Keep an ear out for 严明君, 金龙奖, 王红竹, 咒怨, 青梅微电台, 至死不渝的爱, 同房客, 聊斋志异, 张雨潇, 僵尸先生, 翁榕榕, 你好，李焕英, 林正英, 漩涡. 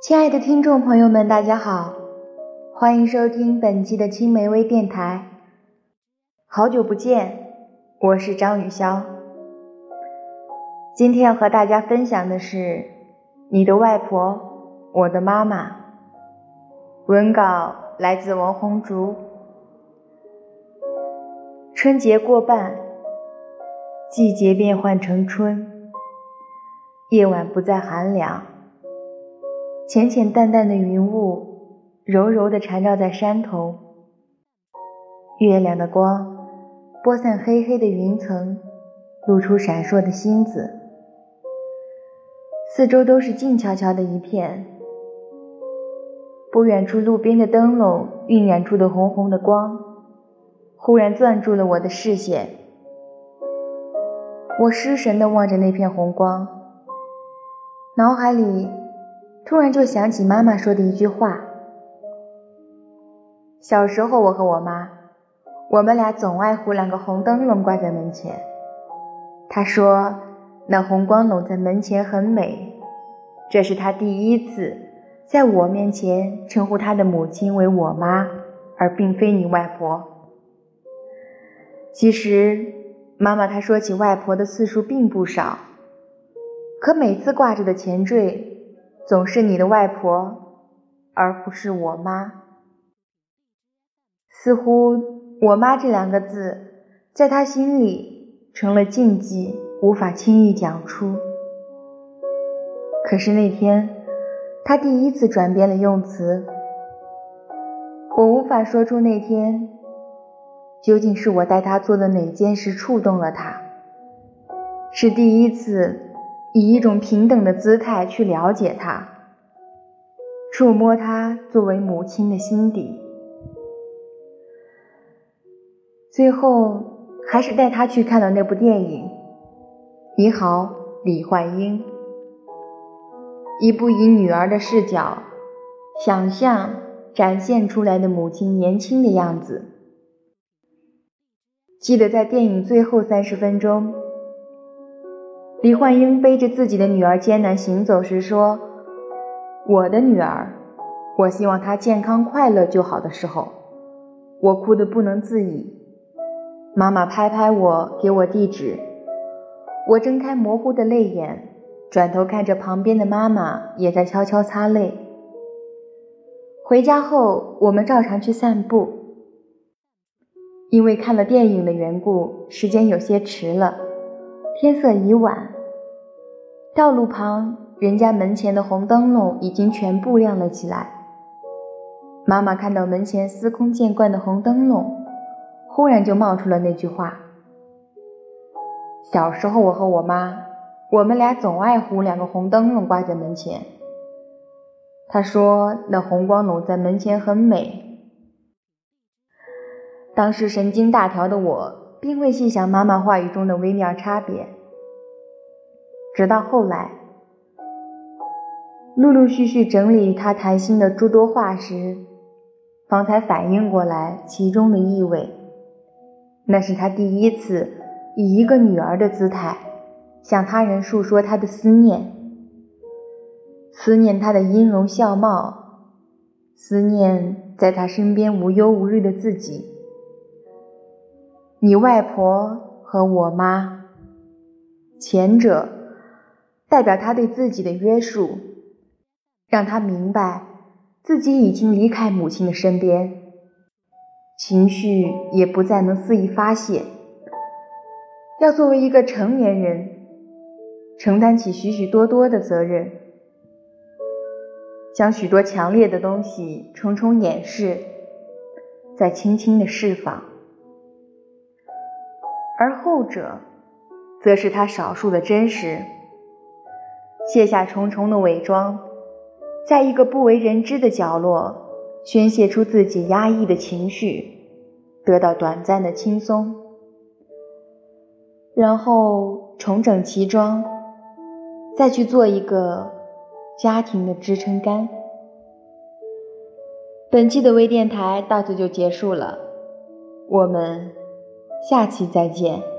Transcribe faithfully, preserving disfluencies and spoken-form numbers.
亲爱的听众朋友们，大家好，欢迎收听本期的青梅微电台。好久不见，我是张雨潇。今天要和大家分享的是你的外婆，我的妈妈。文稿来自王红竹。春节过半，季节变换成春，夜晚不再寒凉，浅浅淡淡的云雾柔柔地缠绕在山头，月亮的光拨散黑黑的云层，露出闪烁的星子。四周都是静悄悄的一片，不远处路边的灯笼晕染出的红红的光忽然攥住了我的视线，我失神地望着那片红光，脑海里突然就想起妈妈说的一句话。小时候我和我妈，我们俩总爱糊两个红灯笼挂在门前，她说那红光笼在门前很美，这是她第一次在我面前称呼她的母亲为我妈，而并非你外婆。其实妈妈她说起外婆的次数并不少，可每次挂着的前缀总是你的外婆，而不是我妈。似乎我妈这两个字在她心里成了禁忌，无法轻易讲出。可是那天她第一次转变了用词，我无法说出那天究竟是我带她做的哪件事触动了她，是第一次以一种平等的姿态去了解她，触摸她作为母亲的心底。最后还是带她去看了那部电影《你好，李焕英》，一部以女儿的视角想象展现出来的母亲年轻的样子。记得在电影最后三十分钟，李焕英背着自己的女儿艰难行走时说，我的女儿，我希望她健康快乐就好的时候，我哭得不能自已。妈妈拍拍我，给我地址，我睁开模糊的泪眼，转头看着旁边的妈妈也在悄悄擦泪。回家后我们照常去散步，因为看了电影的缘故，时间有些迟了，天色已晚，道路旁人家门前的红灯笼已经全部亮了起来。妈妈看到门前司空见惯的红灯笼，忽然就冒出了那句话。小时候我和我妈，我们俩总爱糊两个红灯笼挂在门前，她说那红光笼在门前很美。当时神经大条的我并未细想妈妈话语中的微妙差别，直到后来陆陆续续整理与她谈心的诸多话时，方才反应过来其中的意味。那是她第一次以一个女儿的姿态向他人述说她的思念，思念她的音容笑貌，思念在她身边无忧无虑的自己。你外婆和我妈，前者代表她对自己的约束，让她明白自己已经离开母亲的身边，情绪也不再能肆意发泄，要作为一个成年人承担起许许多多的责任，将许多强烈的东西重重掩饰，再轻轻地释放。而后者则是他少数的真实，卸下重重的伪装，在一个不为人知的角落宣泄出自己压抑的情绪，得到短暂的轻松，然后重整其装，再去做一个家庭的支撑杆。本期的微电台到此就结束了，我们下期再见。